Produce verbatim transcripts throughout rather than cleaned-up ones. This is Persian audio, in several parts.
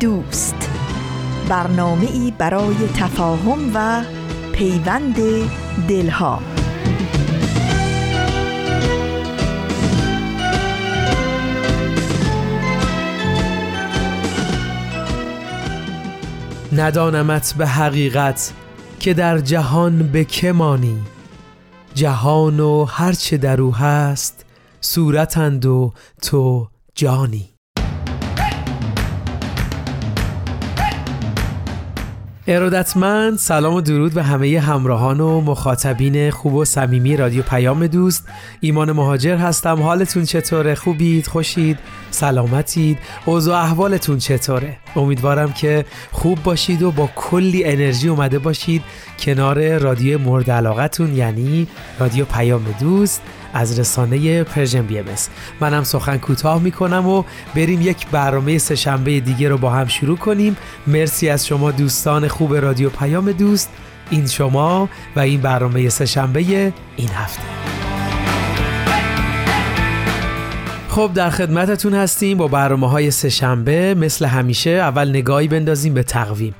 دوست، برنامه‌ای برای تفاهم و پیوند دلها. ندانمت به حقیقت که در جهان به که مانی، جهان و هر چه در او هست صورتند و تو جانی. ارادتمند سلام و درود به همه همراهان و مخاطبین خوب و صمیمی رادیو پیام دوست. ایمان مهاجر هستم. حالتون چطوره؟ خوبید؟ خوشید؟ سلامتید؟ اوضاع احوالتون چطوره؟ امیدوارم که خوب باشید و با کلی انرژی اومده باشید کنار رادیو مورد علاقتون، یعنی رادیو پیام دوست از رسانه پرژن بی ام اس. منم سخن کوتاه میکنم و بریم یک برنامه سه شنبه دیگه رو با هم شروع کنیم. مرسی از شما دوستان خوب رادیو پیام دوست. این شما و این برنامه سه شنبه این هفته. خب در خدمتتون هستیم با برنامه‌های سه شنبه. مثل همیشه اول نگاهی بندازیم به تقویم.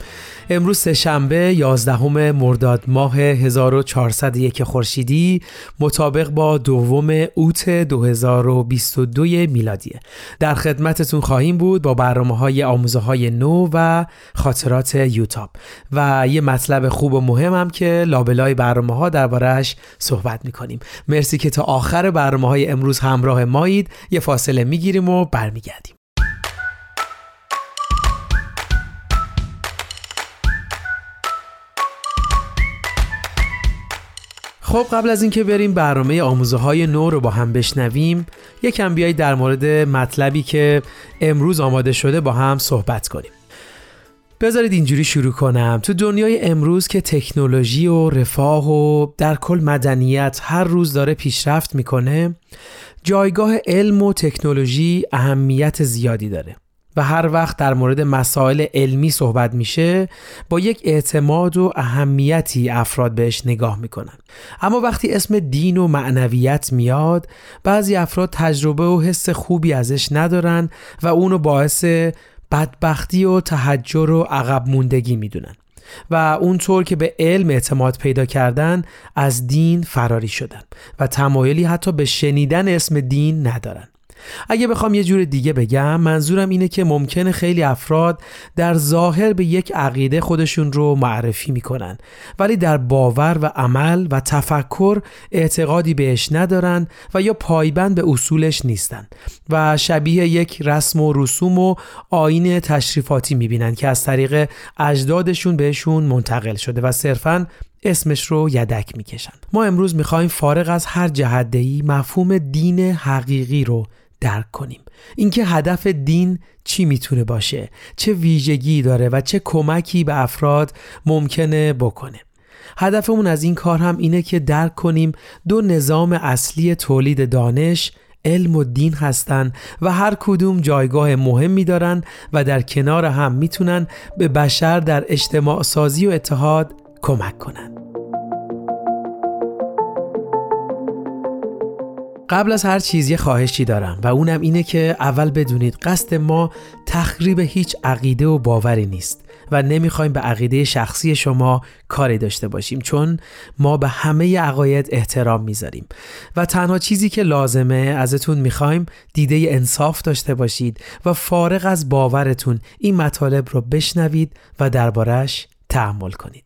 امروز سه شنبه یازدهم مرداد ماه هزار و چهارصد و یک خورشیدی مطابق با دوم اوت دو هزار و بیست و دو میلادیه. در خدمتتون خواهیم بود با برنامه‌های آموزه‌های نو و خاطرات یوتاب و یه مطلب خوب و مهم هم که لابلای برنامه‌ها درباره‌اش صحبت می‌کنیم. مرسی که تا آخر برنامه‌های امروز همراه مایید. یه فاصله می‌گیریم و برمیگردیم. خب قبل از اینکه بریم برنامه آموزه‌های نو رو با هم بشنویم، یکم بیایید در مورد مطلبی که امروز آماده شده با هم صحبت کنیم. بذارید اینجوری شروع کنم. تو دنیای امروز که تکنولوژی و رفاه و در کل مدنیت هر روز داره پیشرفت میکنه، جایگاه علم و تکنولوژی اهمیت زیادی داره و هر وقت در مورد مسائل علمی صحبت میشه با یک اعتماد و اهمیتی افراد بهش نگاه میکنن. اما وقتی اسم دین و معنویت میاد، بعضی افراد تجربه و حس خوبی ازش ندارن و اونو باعث بدبختی و تحجر و عقب موندگی میدونن و اونطور که به علم اعتماد پیدا کردن از دین فراری شدن و تمایلی حتی به شنیدن اسم دین ندارن. اگه بخوام یه جور دیگه بگم، منظورم اینه که ممکنه خیلی افراد در ظاهر به یک عقیده خودشون رو معرفی میکنن ولی در باور و عمل و تفکر اعتقادی بهش ندارن و یا پایبند به اصولش نیستن و شبیه یک رسم و رسوم و آیین تشریفاتی میبینن که از طریق اجدادشون بهشون منتقل شده و صرفاً اسمش رو یدک میکشن. ما امروز میخوایم فارغ از هر جهت‌ای مفهوم دین حقیقی رو درک کنیم. اینکه هدف دین چی میتونه باشه، چه ویژگی داره و چه کمکی به افراد ممکنه بکنه. هدفمون از این کار هم اینه که درک کنیم دو نظام اصلی تولید دانش، علم و دین هستن و هر کدوم جایگاه مهمی دارن و در کنار هم میتونن به بشر در اجتماع سازی و اتحاد کمک کنن. قبل از هر چیز یه خواهشی دارم و اونم اینه که اول بدونید قصد ما تخریب هیچ عقیده و باوری نیست و نمیخوایم به عقیده شخصی شما کاری داشته باشیم، چون ما به همه عقاید احترام میذاریم و تنها چیزی که لازمه ازتون میخوایم دیده انصاف داشته باشید و فارغ از باورتون این مطالب رو بشنوید و دربارش تأمل کنید.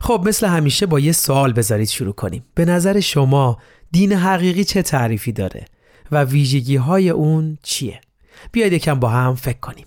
خب مثل همیشه با یه سوال بذارید شروع کنیم. به نظر شما دین حقیقی چه تعریفی داره و ویژگی‌های اون چیه؟ بیایید یکم با هم فکر کنیم.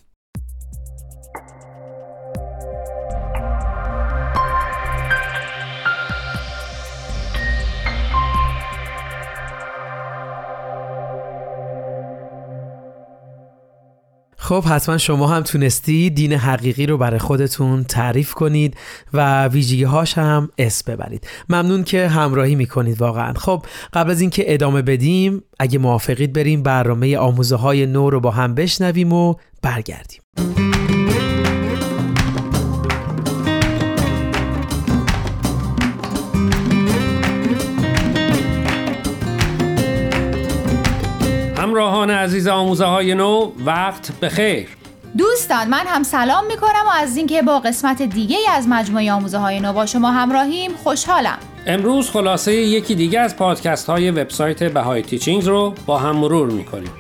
خب حتما شما هم تونستی دین حقیقی رو برای خودتون تعریف کنید و ویژگی‌هاش هم اسم ببرید. ممنون که همراهی میکنید واقعا. خب قبل از اینکه ادامه بدیم اگه موافقید بریم برنامه آموزه‌های نو رو با هم بشنویم و برگردیم. همراهان عزیز آموزه‌های نو، وقت بخیر. دوستان من هم سلام میکنم و از اینکه با قسمت دیگه از مجموعه آموزه‌های نو با شما همراهیم خوشحالم. امروز خلاصه یکی دیگه از پادکست‌های وبسایت بهای تیچینگز رو با هم مرور میکنیم.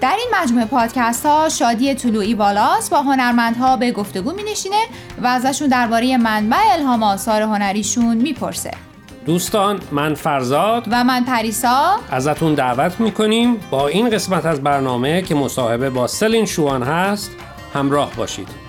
در این مجموعه پادکست‌ها شادی طلوعی بالاست با هنرمندها به گفتگو مینشینه و ازشون درباره منبع الهام آثار هنریشون میپرسه. دوستان من فرزاد و من پریسا ازتون دعوت میکنیم با این قسمت از برنامه که مصاحبه با سلین شوان هست همراه باشید.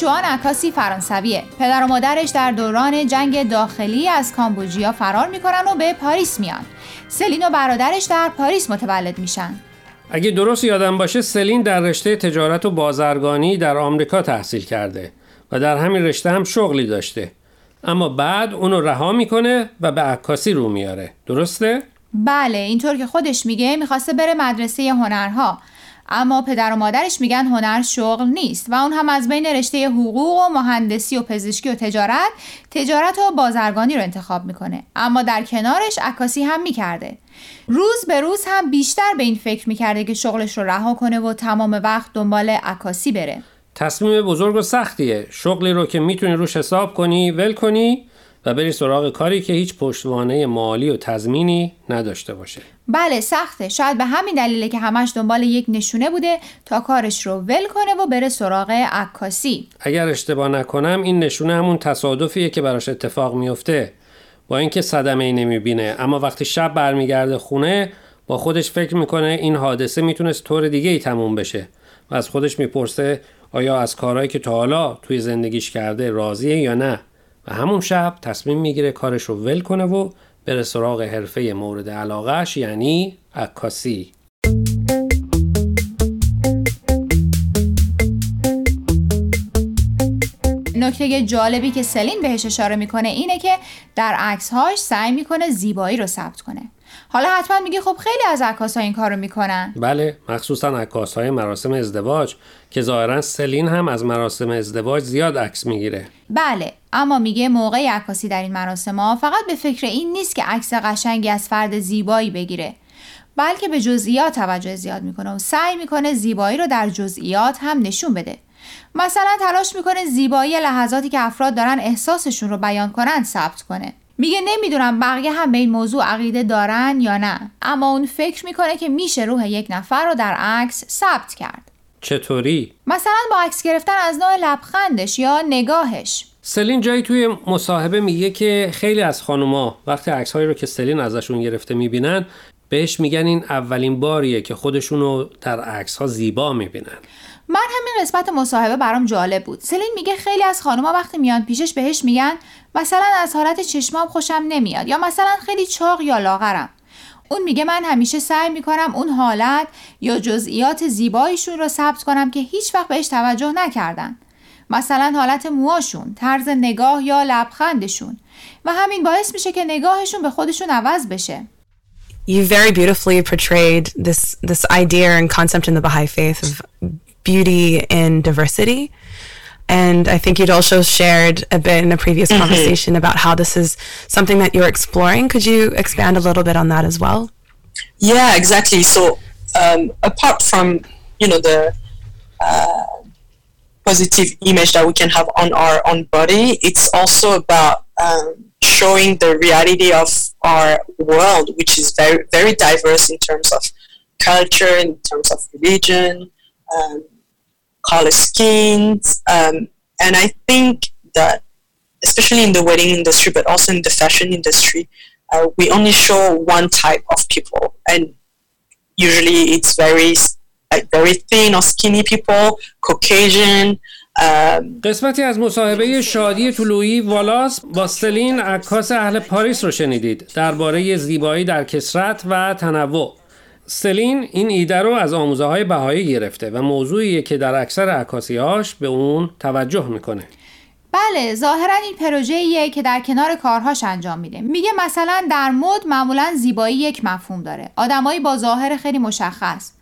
شوان عکاسی فرانسویه. پدر و مادرش در دوران جنگ داخلی از کامبوجیا فرار میکنن و به پاریس میان. سلین و برادرش در پاریس متولد میشن. اگه درست یادم باشه سلین در رشته تجارت و بازرگانی در آمریکا تحصیل کرده و در همین رشته هم شغلی داشته، اما بعد اونو رها میکنه و به عکاسی رو میاره. درسته؟ بله، اینطور که خودش میگه میخواسته بره مدرسه هنرها، اما پدر و مادرش میگن هنر شغل نیست و اون هم از بین رشته حقوق و مهندسی و پزشکی و تجارت تجارت و بازرگانی رو انتخاب میکنه، اما در کنارش عکاسی هم میکرده. روز به روز هم بیشتر به این فکر میکرده که شغلش رو رها کنه و تمام وقت دنبال عکاسی بره. تصمیم بزرگ و سختیه، شغلی رو که میتونی روش حساب کنی ول کنی و بری سراغ کاری که هیچ پشتوانه مالی و تضمینی نداشته باشه. بله سخته، شاید به همین دلیله که همش دنبال یک نشونه بوده تا کارش رو ول کنه و بره سراغ عکاسی. اگر اشتباه نکنم این نشونه همون تصادفیه که براش اتفاق میفته، با اینکه صدمه ای نمیبینه اما وقتی شب برمیگرده خونه با خودش فکر میکنه این حادثه میتونست طور دیگه ای تموم بشه و از خودش میپرسه آیا از کارهایی که تا حالا توی زندگیش کرده راضیه یا نه، و همون شب تصمیم میگیره کارش رو ول کنه و بره سراغ حرفه مورد علاقهش یعنی عکاسی. نکته جالبی که سلین بهش اشاره میکنه اینه که در عکس‌هاش سعی میکنه زیبایی رو ثبت کنه. حالا حتما میگی خب خیلی از عکاس‌ها این کارو میکنن. بله، مخصوصا عکاس‌های مراسم ازدواج که ظاهرا سلین هم از مراسم ازدواج زیاد عکس میگیره. بله، اما میگه موقع عکاسی در این مراسم‌ها فقط به فکر این نیست که عکس قشنگی از فرد زیبایی بگیره، بلکه به جزئیات توجه زیاد میکنه و سعی میکنه زیبایی رو در جزئیات هم نشون بده. مثلا تلاش میکنه زیبایی لحظاتی که افراد دارن احساسشون رو بیان کنن ثبت کنه. میگه نمیدونم بقیه هم به این موضوع عقیده دارن یا نه، اما اون فکر میکنه که میشه روح یک نفر رو در عکس ثبت کرد. چطوری؟ مثلا با عکس گرفتن از نوع لبخندش یا نگاهش. سلین جایی توی مصاحبه میگه که خیلی از خانوما وقتی عکس‌هایی رو که سلین ازشون گرفته میبینن بهش میگن این اولین باریه که خودشون رو در عکس‌ها زیبا میبینن. من همین قسمت مصاحبه برام جالب بود. سلین میگه خیلی از خانوما وقتی میان پیشش بهش میگن مثلا از حالت چشمام خوشم نمیاد یا مثلا خیلی چاق یا لاغرم. اون میگه من همیشه سعی میکنم اون حالت یا جزئیات زیباییشون رو ثبت کنم که هیچ وقت بهش توجه نکردن، مثلا حالت موهاشون، طرز نگاه یا لبخندشون، و همین باعث میشه که نگاهشون به خودشون عوض بشه. You very beautifully portrayed this this idea and concept in the Baha'i faith of beauty in diversity. And I think you'd also shared a bit in a previous conversation mm-hmm. about how this is something that you're exploring. Could you expand a little bit on that as well? Yeah, exactly. So um, apart from, you know, the uh, positive image that we can have on our own body, it's also about um, showing the reality of our world, which is very, very diverse in terms of culture, in terms of religion, um, color schemes, um, and I think that, especially in the wedding industry, but also in the fashion industry, uh, we only show one type of people, and usually it's very like very thin or skinny people, Caucasian. قسمتی از مصاحبه شادی طلوعی والاس با سلین عکاس اهل پاریس رو شنیدید درباره زیبایی در کثرت و تنوع. سلین این ایده رو از آموزه های بهایی گرفته و موضوعیه که در اکثر عکاسی‌هاش به اون توجه میکنه. بله، ظاهرا این پروژه‌ایه که در کنار کارهاش انجام میده. میگه مثلا در مد معمولا زیبایی یک مفهوم داره، آدمایی با ظاهر خیلی مشخص،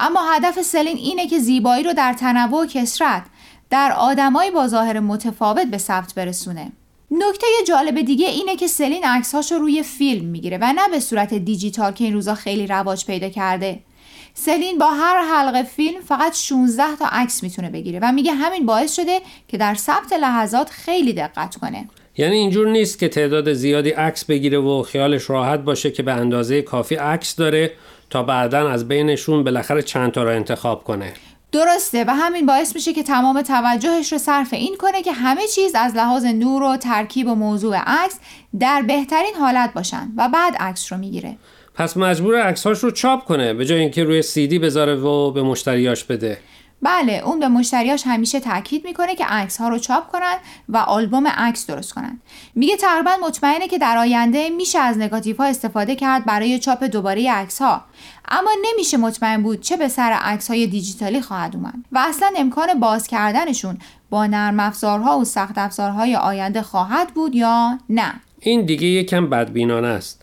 اما هدف سلین اینه که زیبایی رو در تنوع و کثرت، در آدمایی با ظاهر متفاوت به ثبت برسونه. نکته جالب دیگه اینه که سلین عکس‌هاشو روی فیلم میگیره و نه به صورت دیجیتال که این روزا خیلی رواج پیدا کرده. سلین با هر حلقه فیلم فقط شانزده تا عکس میتونه بگیره و میگه همین باعث شده که در ثبت لحظات خیلی دقت کنه. یعنی اینجور نیست که تعداد زیادی عکس بگیره و خیالش راحت باشه که به اندازه کافی عکس داره تا بعداً از بینشون بالاخره چند تا رو انتخاب کنه. درسته، و همین باعث میشه که تمام توجهش رو صرف این کنه که همه چیز از لحاظ نور و ترکیب و موضوع عکس در بهترین حالت باشن و بعد عکس رو میگیره. پس مجبور عکس‌هاش رو چاپ کنه به جای اینکه روی سی دی بذاره و به مشتریاش بده. بله، اون به مشتریاش همیشه تاکید میکنه که عکس‌ها رو چاپ کنن و آلبوم عکس درست کنن. میگه تقریبا مطمئنه که در آینده میشه از نگاتیوها استفاده کرد برای چاپ دوباره عکس‌ها، اما نمیشه مطمئن بود چه به سر عکس‌های دیجیتالی خواهد اومد و اصلا امکان باز کردنشون با نرم افزارها و سخت افزارهای آینده خواهد بود یا نه. این دیگه یکم بدبینانه است.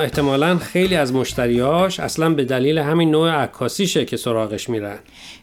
احتمالاً خیلی از مشتریاش اصلاً به دلیل همین نوع عکاسیشه که سراغش میرن.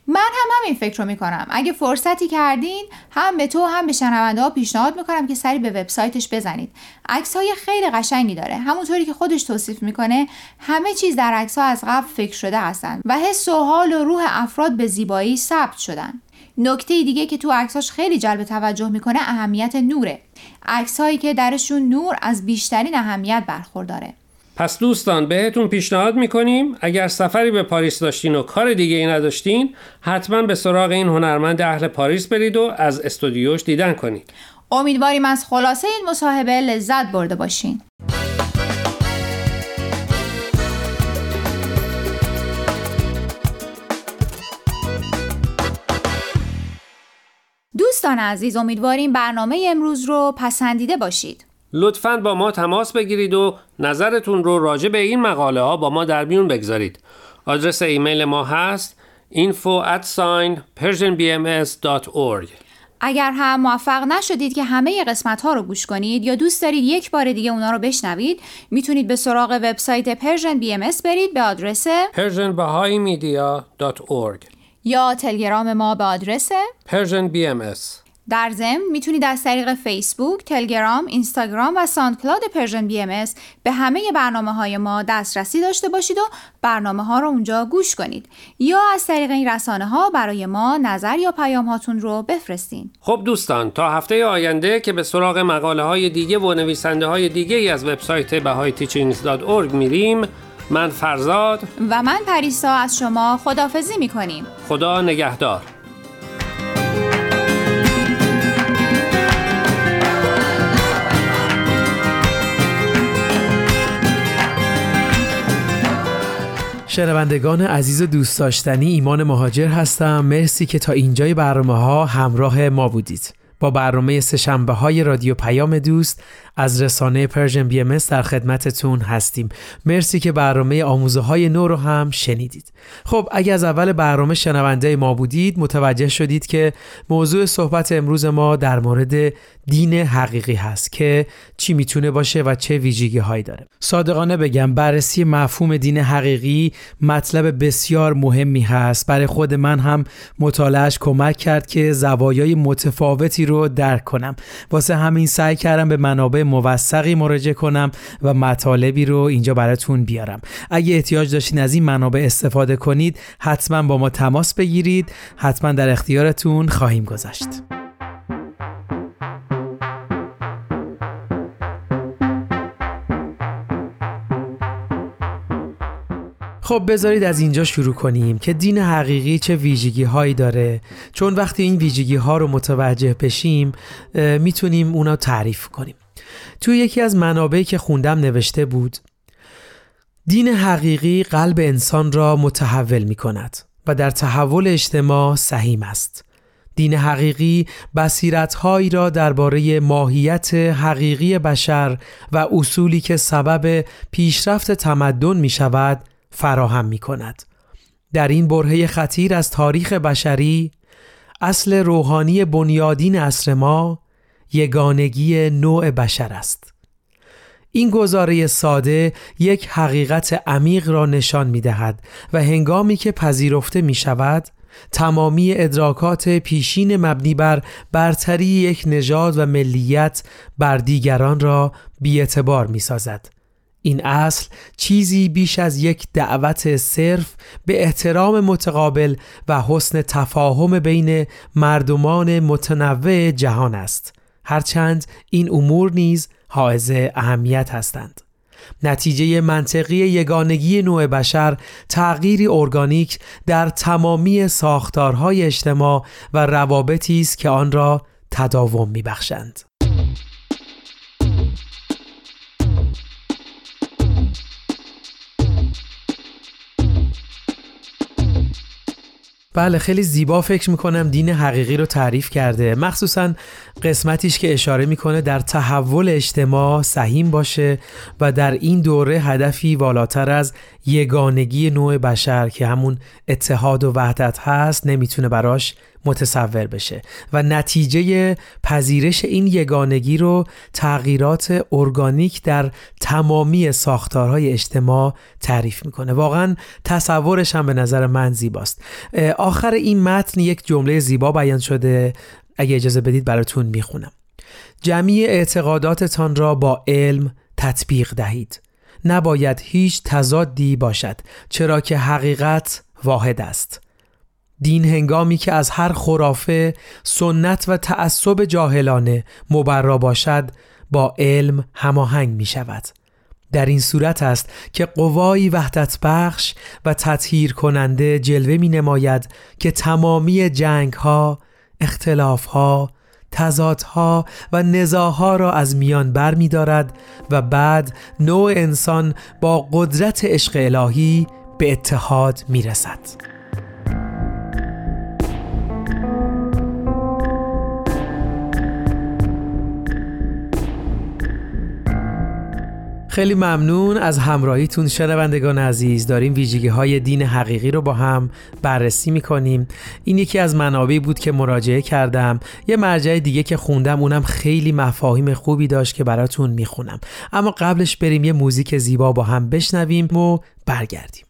من هم همین فکر رو میکنم. اگه فرصتی کردین، هم به تو هم به شنونده ها پیشنهاد میکنم که سری به وبسایتش بزنید. عکس‌های خیلی قشنگی داره. همونطوری که خودش توصیف میکنه، همه چیز در عکس‌ها از قبل فکر شده هستن و حس و حال و روح افراد به زیبایی ثبت شدن. نکته دیگه که تو عکساش خیلی جلب توجه میکنه اهمیت نوره. عکس‌هایی که درشون نور از بیشترین اهمیت برخورداره. پس دوستان، بهتون پیشنهاد میکنیم اگر سفری به پاریس داشتین و کار دیگه ای نداشتین، حتما به سراغ این هنرمند اهل پاریس برید و از استودیوش دیدن کنید. امیدواریم از خلاصه این مصاحبه لذت برده باشین. دوستان عزیز، امیدواریم برنامه امروز رو پسندیده باشید. لطفاً با ما تماس بگیرید و نظرتون رو راجع به این مقاله ها با ما در میون بگذارید. آدرس ایمیل ما هست info at persianbms dot org. اگر هم موفق نشدید که همه قسمت ها رو گوش کنید یا دوست دارید یک بار دیگه اونا رو بشنوید، میتونید به سراغ وبسایت Persian بی ام اس برید به آدرس persianbahaimedia dot org یا تلگرام ما به آدرس Persian بی ام اس. در ضمن میتونید از طریق فیسبوک، تلگرام، اینستاگرام و ساندکلاد پرژن بی ام اس به همه برنامه‌های ما دسترسی داشته باشید و برنامه‌ها رو اونجا گوش کنید یا از طریق این رسانه‌ها برای ما نظر یا پیام هاتون رو بفرستین. خب دوستان، تا هفته آینده که به سراغ مقاله‌های دیگه و نویسنده‌های دیگه از وبسایت bahai teachings dot org میریم، من فرزاد و من پریسا از شما خداحافظی می‌کنیم. خدا نگهدار. شنوندگان عزیز و دوست داشتنی، ایمان مهاجر هستم. مرسی که تا اینجای برنامه ها همراه ما بودید. با برنامه سه‌شنبه های رادیو پیام دوست از رسانه پرژن بی ام اس در خدمتتون هستیم. مرسی که برنامه آموزه‌های نو رو هم شنیدید. خب اگه از اول برنامه شنونده ما بودید متوجه شدید که موضوع صحبت امروز ما در مورد دین حقیقی هست که چی میتونه باشه و چه ویژگی‌هایی داره. صادقانه بگم بررسی مفهوم دین حقیقی مطلب بسیار مهمی هست. برای خود من هم مطالعهش کمک کرد که زوایای متفاوتی رو درک کنم. واسه همین سعی کردم به منابع موثقی مراجعه کنم و مطالبی رو اینجا براتون بیارم. اگه احتیاج داشتین از این منابع استفاده کنید حتما با ما تماس بگیرید، حتما در اختیارتون خواهیم گذاشت. خب بذارید از اینجا شروع کنیم که دین حقیقی چه ویژگی هایی داره، چون وقتی این ویژگی ها رو متوجه بشیم میتونیم اونا تعریف کنیم. توی یکی از منابعی که خوندم نوشته بود دین حقیقی قلب انسان را متحول می کند و در تحول اجتماع سهیم است. دین حقیقی بصیرت‌هایی را درباره ماهیت حقیقی بشر و اصولی که سبب پیشرفت تمدن می شود فراهم می کند. در این برهه خطیر از تاریخ بشری، اصل روحانی بنیادین عصر ما یگانگی نوع بشر است. این گزاره ساده یک حقیقت عمیق را نشان می دهد و هنگامی که پذیرفته می شود، تمامی ادراکات پیشین مبنی بر برتری یک نژاد و ملیت بر دیگران را بی‌اعتبار می سازد. این اصل چیزی بیش از یک دعوت صرف به احترام متقابل و حسن تفاهم بین مردمان متنوع جهان است، هرچند این امور نیز حائز اهمیت هستند. نتیجه منطقی یگانگی نوع بشر تغییری ارگانیک در تمامی ساختارهای اجتماع و روابطی است که آن را تداوم می‌بخشند. بله خیلی زیبا فکر میکنم دین حقیقی رو تعریف کرده، مخصوصا قسمتیش که اشاره میکنه در تحول اجتماع سهیم باشه و در این دوره هدفی والاتر از یگانگی نوع بشر که همون اتحاد و وحدت هست نمیتونه براش متصور بشه و نتیجه پذیرش این یگانگی رو تغییرات ارگانیک در تمامی ساختارهای اجتماع تعریف میکنه. واقعا تصورش هم به نظر من زیباست. آخر این متن یک جمله زیبا بیان شده، اگه اجازه بدید براتون میخونم. جمیع اعتقاداتتان را با علم تطبیق دهید، نباید هیچ تضادی باشد، چرا که حقیقت واحد است. دین هنگامی که از هر خرافه، سنت و تعصب جاهلانه مبرا باشد، با علم هماهنگ می شود. در این صورت است که قوایی وحدت بخش و تطهیر کننده جلوه می نماید که تمامی جنگ ها، اختلاف ها، تضاد ها و نزاع ها را از میان بر می دارد و بعد نوع انسان با قدرت عشق الهی به اتحاد می رسد. خیلی ممنون از همراهیتون شنوندگان عزیز. داریم ویژگی های دین حقیقی رو با هم بررسی میکنیم. این یکی از منابعی بود که مراجعه کردم. یه مرجع دیگه که خوندم اونم خیلی مفاهیم خوبی داشت که براتون میخونم، اما قبلش بریم یه موزیک زیبا با هم بشنویم و برگردیم.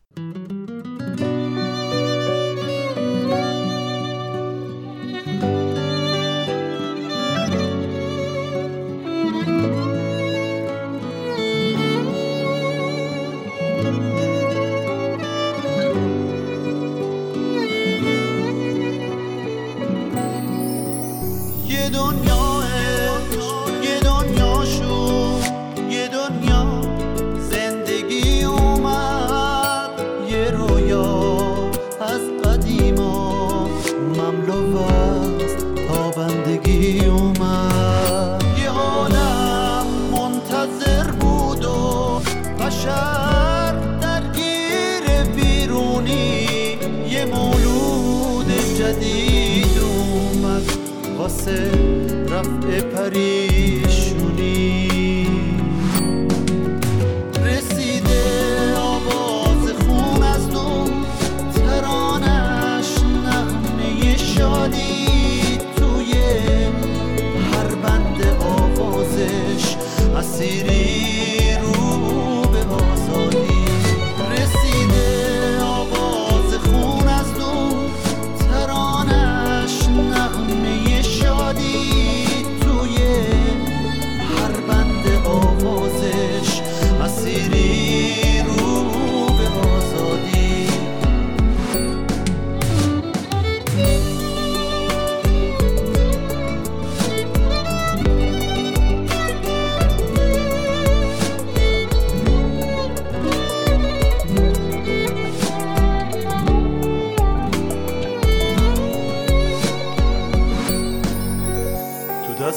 رفع پریشونی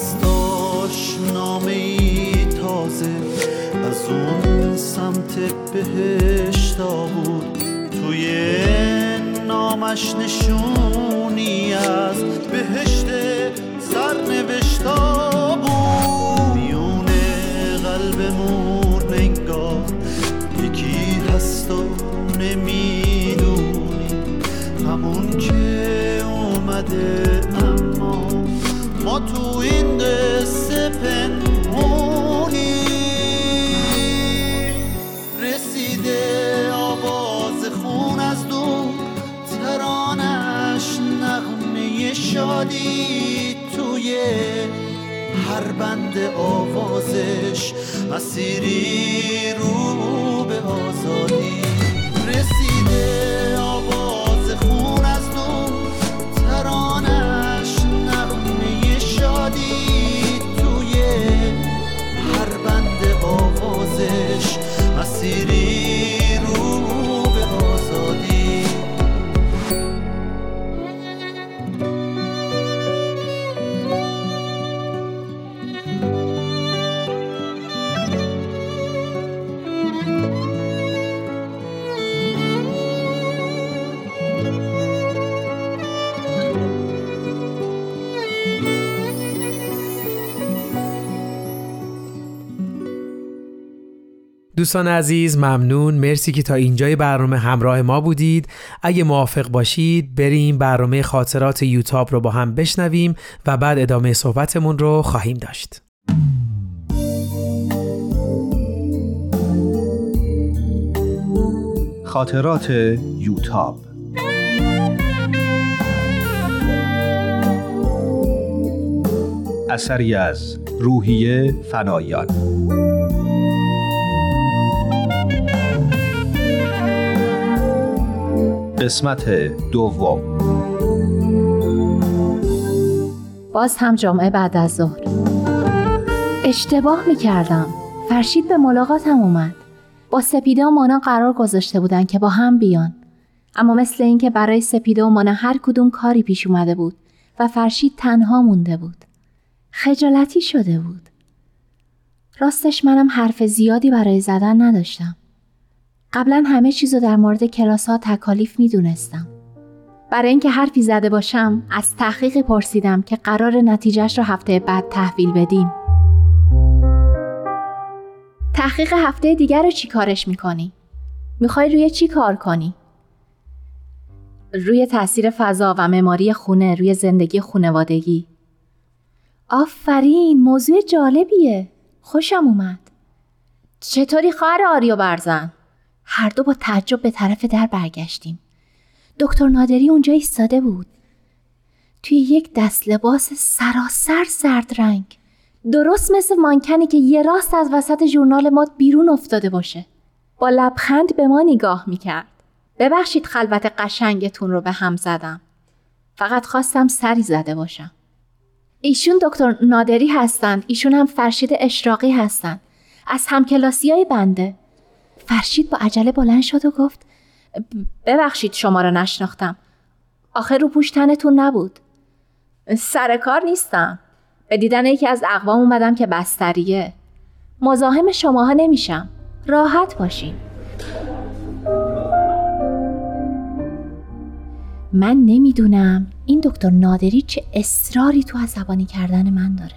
است آشنامه ای تازه از اون سمت بهشتا بود، توی نامش نشونی از بهشت سرنوشتا بود. میون قلبمون انگار یکی هست و نمیدونی، همون که اومده اما ما تو این قصه پنهونی. رسیده آواز خون از دور، ترانش نغمه شادی، توی هر بند آوازش مسیری رو به آزادی. رسیده آواز خون از دور، ترانش نغمه شادی، توی هر بند آوازش مسیری رو به آزادی. دوستان عزیز ممنون، مرسی که تا اینجای برنامه همراه ما بودید. اگه موافق باشید بریم برنامه خاطرات یوتاب رو با هم بشنویم و بعد ادامه صحبتمون رو خواهیم داشت. خاطرات یوتاب. اثری از روحیه فنایان. قسمت دوم. باز هم جمعه بعد از ظهر. اشتباه میکردم. فرشید به ملاقاتم اومد. با سپیده و مانا قرار گذاشته بودن که با هم بیان، اما مثل این که برای سپیده و مانا هر کدوم کاری پیش اومده بود و فرشید تنها مونده بود. خجالتی شده بود. راستش منم حرف زیادی برای زدن نداشتم. قبلا همه چیزو در مورد کلاس‌ها تکالیف میدونستم. برای اینکه حرفی زده باشم از تحقیق پرسیدم که قرار نتیجهش رو هفته بعد تحویل بدیم. تحقیق هفته دیگر رو چی کارش میکنی؟ میخوای روی چی کار کنی؟ روی تأثیر فضا و معماری خونه روی زندگی خانوادگی. آفرین، موضوع جالبیه. خوشم اومد. چطوری خواهر آریو برزن؟ هر دو با تعجب به طرف در برگشتیم. دکتر نادری اونجا ایستاده بود. توی یک دست لباس سراسر زرد رنگ. درست مثل مانکنی که یه راست از وسط ژورنال مد بیرون افتاده باشه. با لبخند به ما نگاه میکرد. ببخشید خلوت قشنگتون رو به هم زدم. فقط خواستم سری زده باشم. ایشون دکتر نادری هستند. ایشون هم فرشید اشراقی هستند. از همکلاسیای بنده. فرشید با عجله بلند شد و گفت ببخشید شما رو نشناختم. آخه رو پوش تنتون نبود. سر کار نیستم. به دیدن یکی از اقوام اومدم که بستریه. مزاحم شماها نمیشم. راحت باشین. من نمیدونم این دکتر نادری چه اصراری تو عصبانی کردن من داره.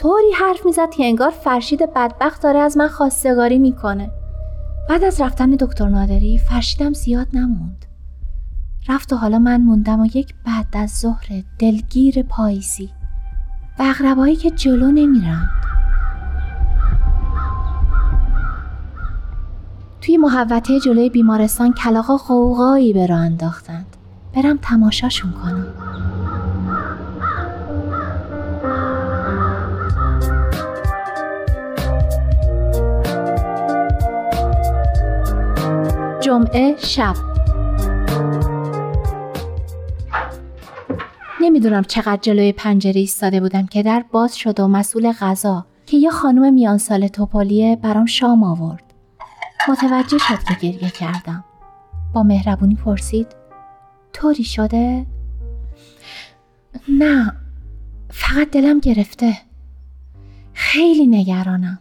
طوری حرف میزد که انگار فرشید بدبخت داره از من خواستگاری میکنه. بعد از رفتن دکتر نادری فرشیدم زیاد نموند. رفت و حالا من موندم و یک بعد از ظهر دلگیر پاییزی و عقربایی که جلو نمیرند. توی محوطه جلوی بیمارستان کلاغا قوقایی به راه انداختند. برم تماشاشون کنم. جمعه شب. نمیدونم چقدر جلوی پنجره ایستاده بودم که در باز شد و مسئول غذا که یه خانم میان سال توپالیه برام شام آورد. متوجه شد که گریه کردم. با مهربونی پرسید طوری شده؟ نه فقط دلم گرفته. خیلی نگرانم.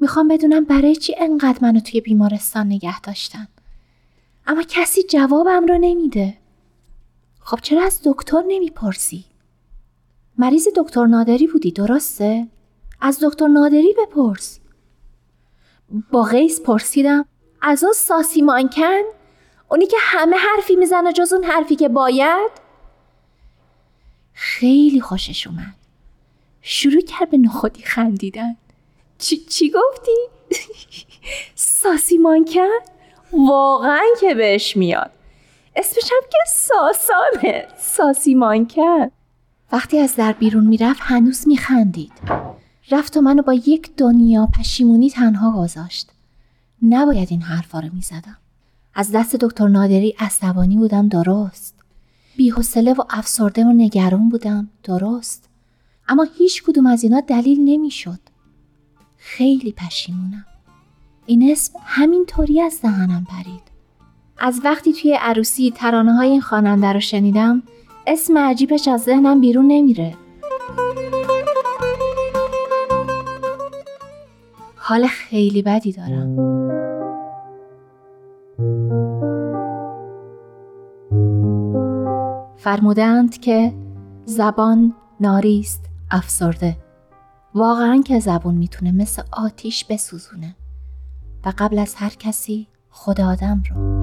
میخوام بدونم برای چی انقدر منو توی بیمارستان نگه داشتن. اما کسی جوابم رو نمیده. خب چرا از دکتر نمیپرسی؟ مریض دکتر نادری بودی درسته؟ از دکتر نادری بپرس. با قیس پرسیدم. از اون ساسی مانکن؟ اونی که همه حرفی میزنه جز اون حرفی که باید؟ خیلی خوشش اومد. شروع کرد به نخودی خندیدن. چی, چی گفتی؟ ساسی مانکن؟ واقعا که بهش میاد. اسمش هم که ساسانه. ساسی مانکن. وقتی از در بیرون میرفت هنوز میخندید. رفت و منو با یک دنیا پشیمونی تنها گذاشت. نباید این حرفا رو میزدم. از دست دکتر نادری عصبانی بودم درست. بی‌حوصله و افسرده و نگران بودم درست. اما هیچ کدوم از اینا دلیل نمیشد. خیلی پشیمونم. این اسم همینطوری از دهنم پرید. از وقتی توی عروسی ترانه‌های این خواننده رو شنیدم، اسم عجیبش از ذهنم بیرون نمیره. حال خیلی بدی دارم. فرمودند که زبان ناریست افسرده. واقعاً که زبان میتونه مثل آتیش بسوزونه و قبل از هر کسی خود آدم رو.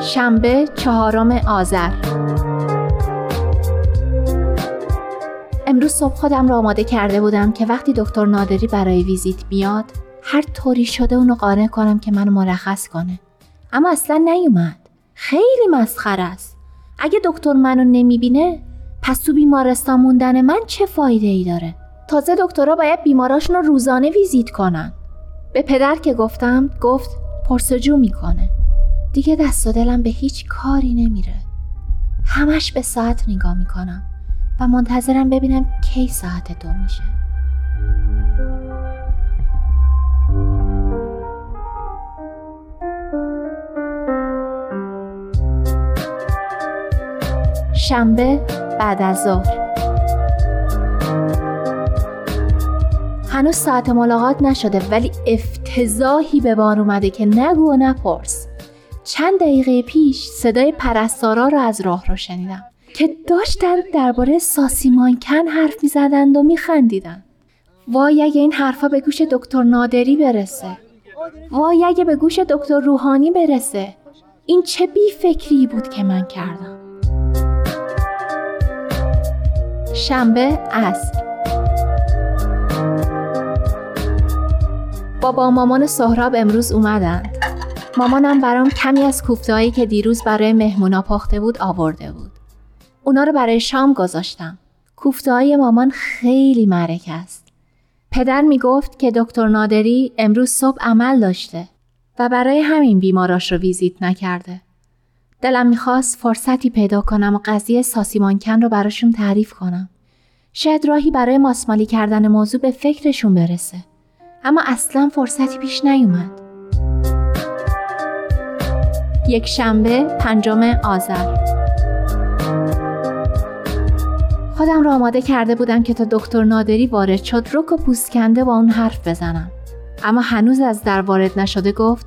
شنبه چهارم آذر. امروز صبح خودم را آماده کرده بودم که وقتی دکتر نادری برای ویزیت بیاد هر طوری شده اونو قانع کنم که منو مرخص کنه. اما اصلا نیومد. خیلی مسخره است. اگه دکتر منو نمیبینه پس تو بیمارستان موندن من چه فایده ای داره؟ تازه دکترها باید بیماراشون رو روزانه ویزیت کنن. به پدر که گفتم گفت پرسجو میکنه. دیگه دست و دلم به هیچ کاری نمیره. همش به ساعت نگاه میکنم و منتظرم ببینم کی ساعت دو میشه. شنبه بعد از ظهر. هنوز ساعت ملاقات نشده ولی افتضاحی به بار اومده که نگو و نپرس. چند دقیقه پیش صدای پرستارا رو از راه رو شنیدم که داشتن درباره ساسی مانکن حرف می‌زدند و می‌خندیدن. وای اگه این حرفا به گوش دکتر نادری برسه. وای اگه به گوش دکتر روحانی برسه. این چه بی فکری بود که من کردم. شنبه عصر. بابا و مامان سهراب امروز اومدن. مامانم برام کمی از کوفته‌هایی که دیروز برای مهمونا پخته بود آورده بود. اونا رو برای شام گذاشتم. کوفته‌های مامان خیلی معرکه است. پدر میگفت که دکتر نادری امروز صبح عمل داشته و برای همین بیماراش رو ویزیت نکرده. دلم میخواست فرصتی پیدا کنم و قضیه ساسی مانکن رو براشون تعریف کنم. شاید راهی برای ماسمالی کردن موضوع به فکرشون برسه. اما اصلا فرصتی پیش نیومد. یک شنبه پنجم آذر. خودم را آماده کرده بودم که تا دکتر نادری وارد شد رک و پوست کنده با اون حرف بزنم. اما هنوز از در وارد نشده گفت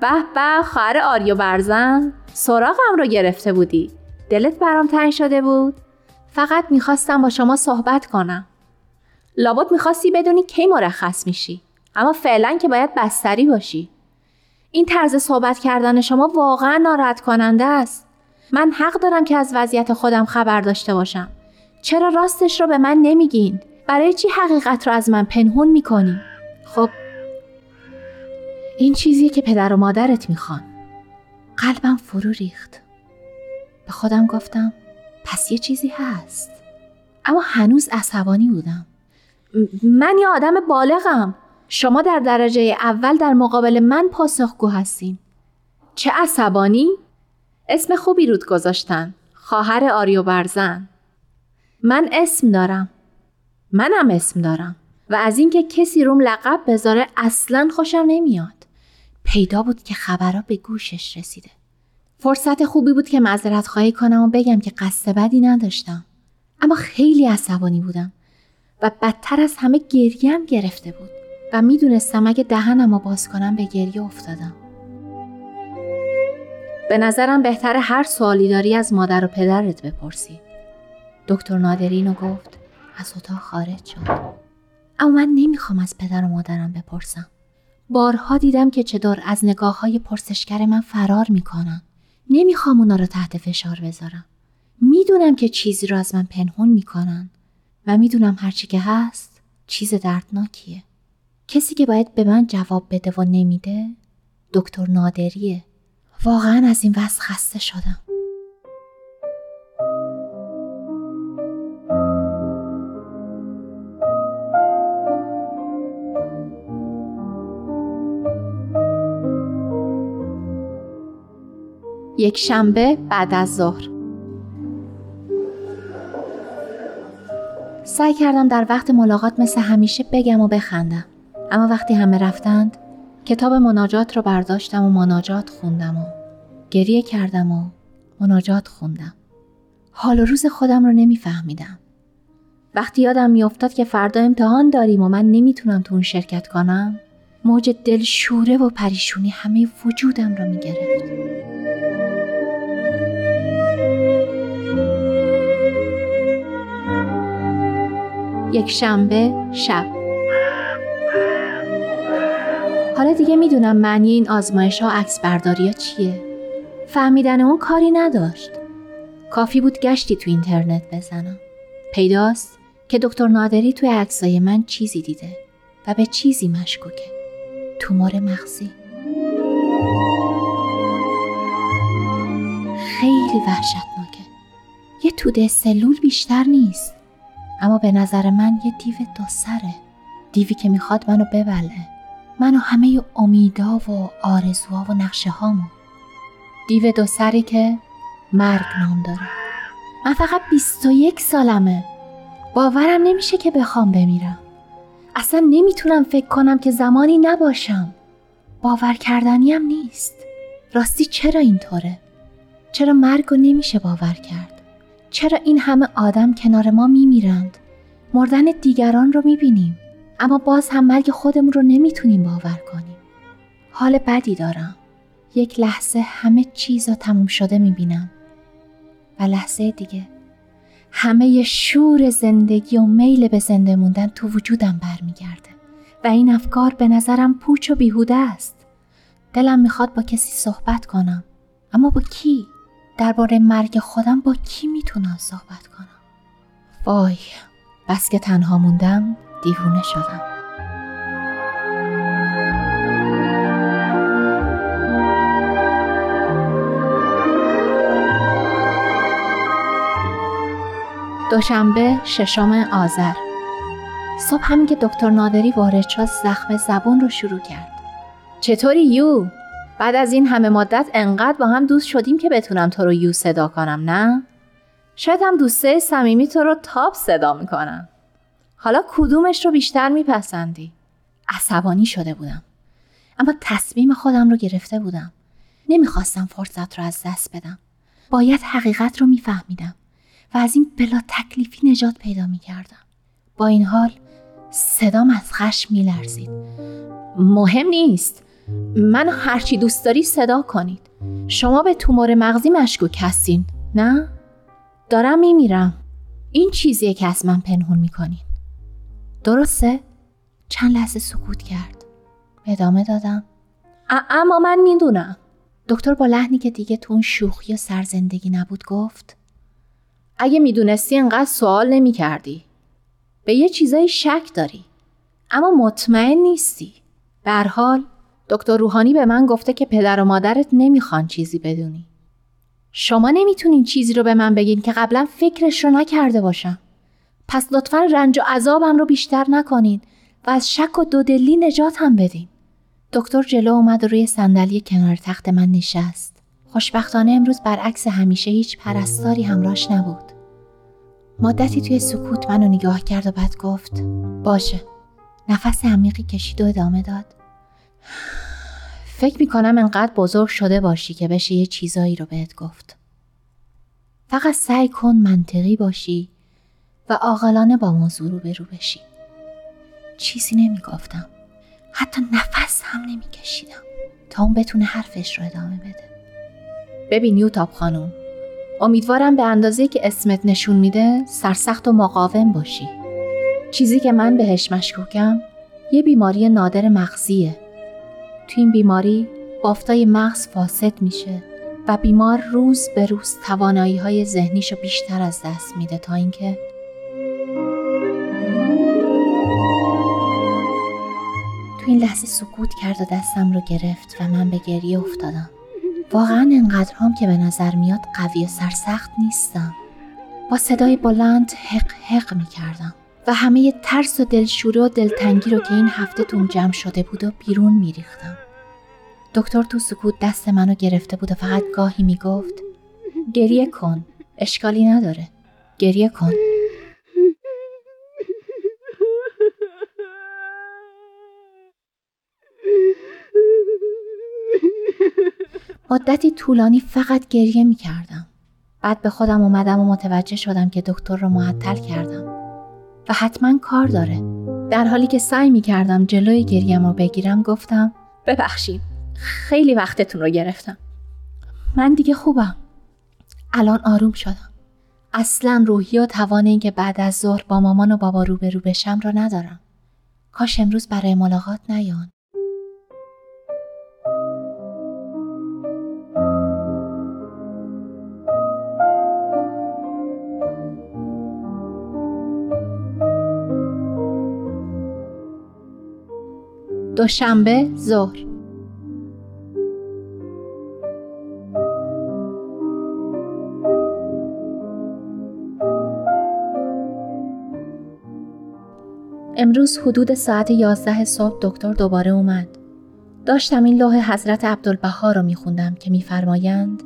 به به خواهر آریو برزن، سراغم رو گرفته بودی. دلت برام تنگ شده بود. فقط میخواستم با شما صحبت کنم. لابد میخواستی بدونی کی مرخص میشی. اما فعلا که باید بستری باشی. این طرز صحبت کردن شما واقعا ناراحت کننده است. من حق دارم که از وضعیت خودم خبر داشته باشم. چرا راستش رو به من نمیگین؟ برای چی حقیقت رو از من پنهون میکنی؟ خب این چیزیه که پدر و مادرت میخوان. قلبم فرو ریخت. به خودم گفتم پس یه چیزی هست. اما هنوز عصبانی بودم. م- من یه آدم بالغم. شما در درجه اول در مقابل من پاسخگو هستین. چه عصبانی؟ اسم خوبی رود گذاشتن. خواهر آریو برزن. من اسم دارم. منم اسم دارم. و از اینکه کسی روم لقب بذاره اصلاً خوشم نمیاد. پیدا بود که خبرها به گوشش رسیده. فرصت خوبی بود که معذرت خواهی کنم و بگم که قصد بدی نداشتم. اما خیلی عصبانی بودم و بدتر از همه گریم گرفته بود و میدونستم اگه دهنم رو باز کنم به گریه افتادم. به نظرم بهتره هر سوالی داری از مادر و پدرت بپرسی. دکتر نادرینو گفت از اتاق خارج شد. اما من نمیخوام از پدر و مادرم بپرسم. بارها دیدم که چطور از نگاه‌های پرسشگر من فرار میکنن. نمیخوام اونا رو تحت فشار بذارم. میدونم که چیزی رو از من پنهون میکنن و میدونم هرچی که هست چیز دردناکیه. کسی که باید به من جواب بده و نمیده دکتر نادریه. واقعا از این وضع خسته شدم. یک شنبه بعد از ظهر سعی کردم در وقت ملاقات مثل همیشه بگم و بخندم، اما وقتی همه رفتند کتاب مناجات رو برداشتم و مناجات خوندم و گریه کردم و مناجات خوندم. حال و روز خودم رو نمیفهمیدم. وقتی یادم میافتاد که فردا امتحان داریم و من نمیتونم تو اون شرکت کنم، موج دلشوره و پریشونی همه وجودم رو میگرفت. یک شنبه شب. حالا دیگه میدونم معنی این آزمایش ها عکس برداری ها چیه. فهمیدن اون کاری نداشت. کافی بود گشتی تو اینترنت بزنم. پیداست که دکتر نادری توی عکسای من چیزی دیده و به چیزی مشکوکه. تومور مغزی. خیلی وحشتناکه. یه توده سلول بیشتر نیست. اما به نظر من یه دیو دو سره. دیوی که میخواد منو ببله. منو همه امیدا و آرزوها و نقشه هامو. دیو دو سری که مرگ نام داره. من فقط بیست و یک سالمه. باورم نمیشه که بخوام بمیرم. اصلا نمیتونم فکر کنم که زمانی نباشم. باور کردنیم نیست. راستی چرا اینطوره؟ چرا مرگو نمیشه باور کرد؟ چرا این همه آدم کنار ما میمیرند؟ مردن دیگران رو میبینیم، اما باز هم مرگ خودمون رو نمیتونیم باور کنیم. حال بدی دارم. یک لحظه همه چیز رو تموم شده میبینم و لحظه دیگه همه شور زندگی و میل به زنده موندن تو وجودم برمیگرده و این افکار به نظرم پوچ و بیهوده است. دلم میخواد با کسی صحبت کنم، اما با کی؟ درباره مرگ خودم با کی میتونم صحبت کنم؟ وای، بس که تنها موندم، دیوونه شدم. دوشنبه ششم آذر صبح همین که دکتر نادری وارد شد زخم زبون رو شروع کرد. چطوری یو؟ بعد از این همه مدت انقدر با هم دوست شدیم که بتونم تو رو یو صدا کنم، نه؟ شاید هم دوسته صمیمی تو رو تاب صدا میکنم. حالا کدومش رو بیشتر میپسندی؟ عصبانی شده بودم، اما تصمیم خودم رو گرفته بودم. نمیخواستم فرصت رو از دست بدم. باید حقیقت رو میفهمیدم و از این بلا تکلیفی نجات پیدا میکردم. با این حال صدام از خشم میلرزید. مهم نیست، من هرچی دوست داری صدا کنید. شما به تومور مغزی مشکوک هستین، نه؟ دارم میمیرم. این چیزیه که از من پنهون میکنین، درسته؟ چند لحظه سکوت کرد. ادامه دادم. اما من میدونم. دکتر با لحنی که دیگه تو اون شوخی و سرزندگی نبود گفت اگه میدونستی انقدر سوال نمیکردی. به یه چیزای شک داری، اما مطمئن نیستی. به هر حال دکتر روحانی به من گفته که پدر و مادرت نمیخوان چیزی بدونی. شما نمیتونین چیزی رو به من بگین که قبلا فکرش رو نکرده باشم. پس لطفاً رنج و عذابم رو بیشتر نکنین و از شک و دودلی نجات هم بدین. دکتر جلو اومد و روی صندلی کنار تخت من نشست. خوشبختانه امروز برعکس همیشه هیچ پرستاری همراهش نبود. مدتی توی سکوت منو نگاه کرد و بعد گفت باشه، نفس عمیقی کشید و ادامه داد. فکر میکنم انقدر بزرگ شده باشی که بشه یه چیزایی رو بهت گفت. فقط سعی کن منطقی باشی و عاقلانه با موضوع رو برو بشی. چیزی نمیگفتم. حتی نفس هم نمیکشیدم تا اون بتونه حرفش رو ادامه بده. ببین یوتاب خانم، امیدوارم به اندازه‌ای که اسمت نشون میده سرسخت و مقاوم باشی. چیزی که من بهش مشکوکم یه بیماری نادر مغزیه. تو این بیماری بافتای مغز فاسد میشه و بیمار روز به روز توانایی‌های ذهنیشو بیشتر از دست میده تا اینکه تو این لحظه سکوت کرد و دستم رو گرفت و من به گریه افتادم. واقعا انقدر هم که به نظر میاد قوی و سرسخت نیستم. با صدای بلند حق حق میکردم و همه ترس و دلشوره و دلتنگی رو که این هفته توم جمع شده بود و بیرون میریختم. دکتر تو سکوت دست منو گرفته بود و فقط گاهی میگفت گریه کن، اشکالی نداره، گریه کن. مدتی طولانی فقط گریه می کردم. بعد به خودم اومدم و متوجه شدم که دکتر رو معطل کردم و حتما کار داره. در حالی که سعی می کردم جلوی گریم رو بگیرم گفتم ببخشید، خیلی وقتتون رو گرفتم. من دیگه خوبم. الان آروم شدم. اصلا روحی و توانه این که بعد از ظهر با مامان و بابا روبرو بشم رو ندارم. کاش امروز برای ملاقات نیان. دوشنبه ظهر. امروز حدود ساعت یازده صبح دکتر دوباره اومد. داشتم این لوح حضرت عبدالبها رو میخوندم که میفرمایند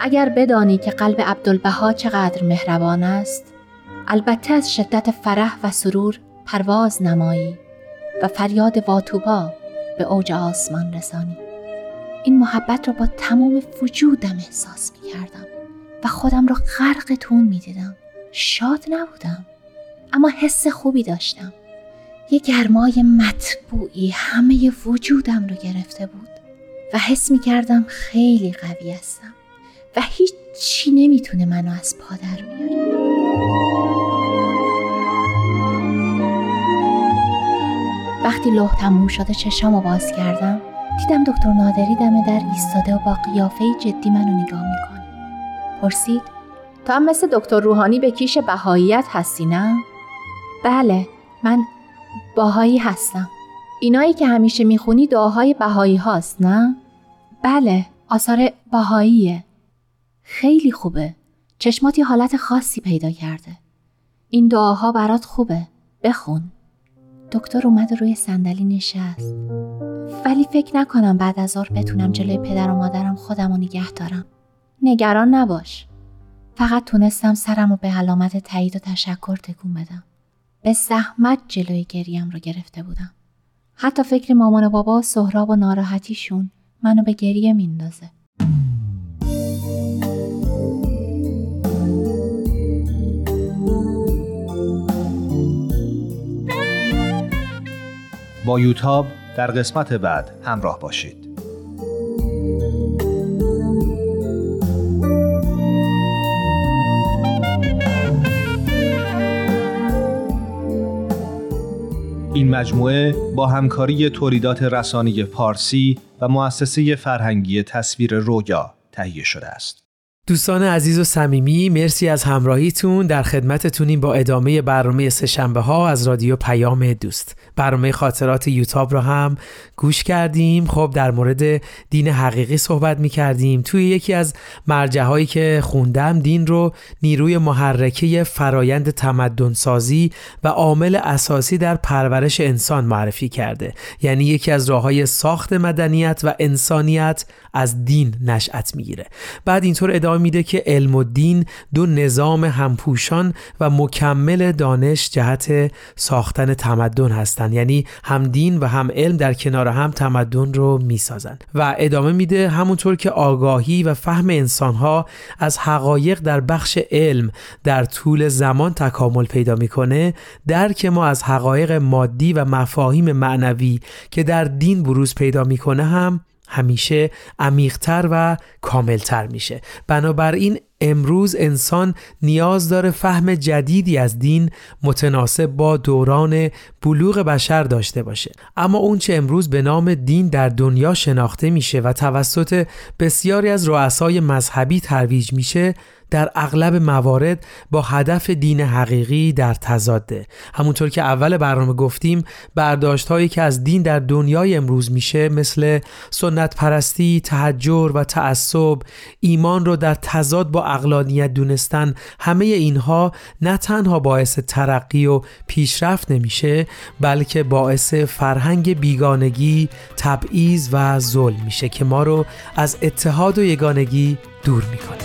اگر بدانی که قلب عبدالبها چقدر مهربان است، البته از شدت فرح و سرور پرواز نمایی و فریاد واتوبا به اوج آسمان رسانی. این محبت را با تمام وجودم احساس می کردم و خودم را غرق تون می دیدم. شاد نبودم، اما حس خوبی داشتم. یه گرمای مطبوعی همه وجودم را گرفته بود و حس می کردم خیلی قوی هستم و هیچ چی نمیتونه منو از پا در بیاره. وقتی لوح تموم شده چشامو باز کردم، دیدم دکتر نادری دم در ایستاده و با قیافه جدی منو نگاه میکنه. پرسید تو هم مثل دکتر روحانی به کیش بهاییت هستی نه؟ بله، من باهایی هستم. اینایی که همیشه میخونی دعاهای بهایی هاست نه؟ بله، آثار بهاییه. خیلی خوبه. چشمات یه حالت خاصی پیدا کرده. این دعاها برات خوبه. بخون. دکتر اومد و روی صندلی نشست. ولی فکر نکنم بعد از ظهر بتونم جلوی پدر و مادرم خودم رو نگه دارم. نگران نباش. فقط تونستم سرم رو به علامت تایید و تشکر تکون بدم. به زحمت جلوی گریم رو گرفته بودم. حتی فکر مامان و بابا و سهراب و ناراحتیشون منو به گریه میندازه. با یوتاب در قسمت بعد همراه باشید. این مجموعه با همکاری تولیدات رسانه‌ای پارسی و مؤسسه فرهنگی تصویر رویا تهیه شده است. دوستان عزیز و صمیمی، مرسی از همراهیتون. در خدمتتونیم با ادامه برنامه سه‌شنبه ها از رادیو پیام دوست. برنامه خاطرات یوتاب رو هم گوش کردیم. خب در مورد دین حقیقی صحبت می‌کردیم. توی یکی از مرجع‌هایی که خوندم دین رو نیروی محرکه فرایند تمدن‌سازی و عامل اساسی در پرورش انسان معرفی کرده. یعنی یکی از راه‌های ساخت مدنیت و انسانیت از دین نشأت می‌گیره. بعد اینطور ادامه میده که علم و دین دو نظام همپوشان و مکمل دانش جهت ساختن تمدن هستند. یعنی هم دین و هم علم در کنار هم تمدن رو میسازن. و ادامه میده همونطور که آگاهی و فهم انسانها از حقایق در بخش علم در طول زمان تکامل پیدا میکنه، درک ما از حقایق مادی و مفاهیم معنوی که در دین بروز پیدا میکنه هم همیشه عمیق‌تر و کامل‌تر میشه. بنابراین امروز انسان نیاز داره فهم جدیدی از دین متناسب با دوران بلوغ بشر داشته باشه. اما اون چه امروز به نام دین در دنیا شناخته میشه و توسط بسیاری از رؤسای مذهبی ترویج میشه، در اغلب موارد با هدف دین حقیقی در تضاده. همونطور که اول برنامه گفتیم، برداشت هایی که از دین در دنیای امروز میشه مثل سنت پرستی، تحجر و تعصب، ایمان رو در تضاد با عقلانیت دونستن، همه اینها نه تنها باعث ترقی و پیشرفت نمیشه، بلکه باعث فرهنگ بیگانگی، تبعیض و ظلم میشه که ما رو از اتحاد و یگانگی دور میکنه.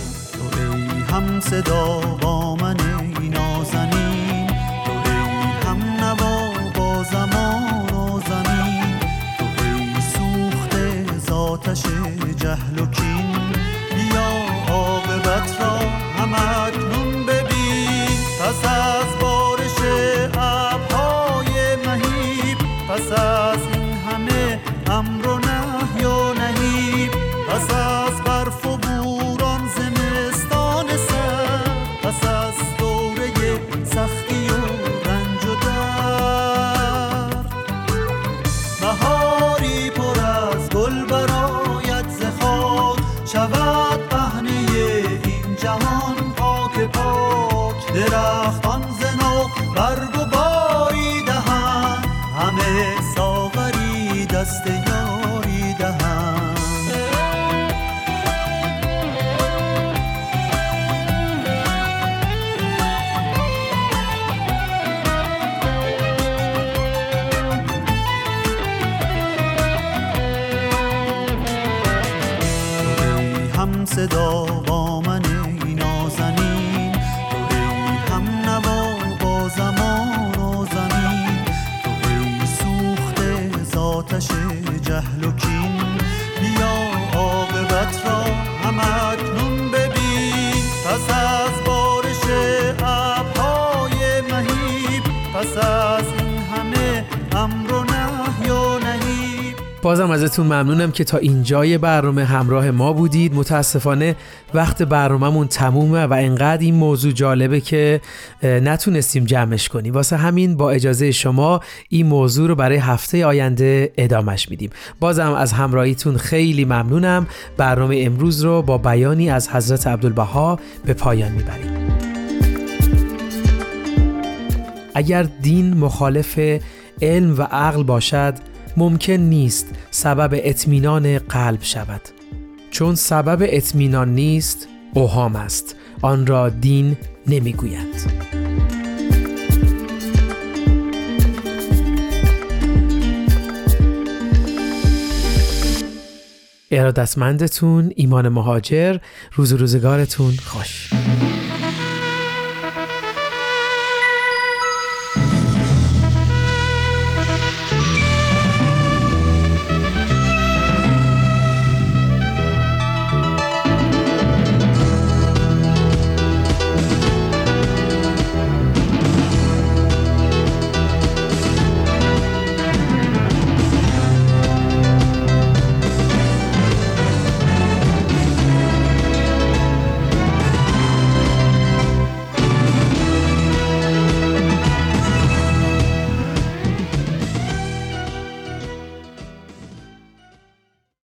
هم صدا با من ای نازنین، تو ای هم نوا با زمان و زمین، تو ای سوخته زاتش جهل و کین، بیا عاقبت را هم اکنون ببین. پس از بارش ابرهای مهیب، پس از این همه امر و نهی و نهیب، پس از برف و صدا با من ای نازنین، تو ای هم نوا با زمان و زمین، تو ای سوخته ذاتش جهل و کین، بیا عاقبت را هم اکنون ببین. پس از بارش ابرهای مهیب، پس از این همه امر و نهی و نهی. بازم ازتون ممنونم که تا اینجای برنامه همراه ما بودید. متاسفانه وقت برنامه‌مون تمومه و انقدر این موضوع جالبه که نتونستیم جمعش کنیم. واسه همین با اجازه شما این موضوع رو برای هفته آینده ادامش میدیم. بازم از همراهیتون خیلی ممنونم. برنامه امروز رو با بیانی از حضرت عبدالبها به پایان میبریم. اگر دین مخالف علم و عقل باشد، ممکن نیست سبب اطمینان قلب شود، چون سبب اطمینان نیست، اوهام است، آن را دین نمیگویند. ارادتمندتون ایمان مهاجر. روز روزگارتون خوش.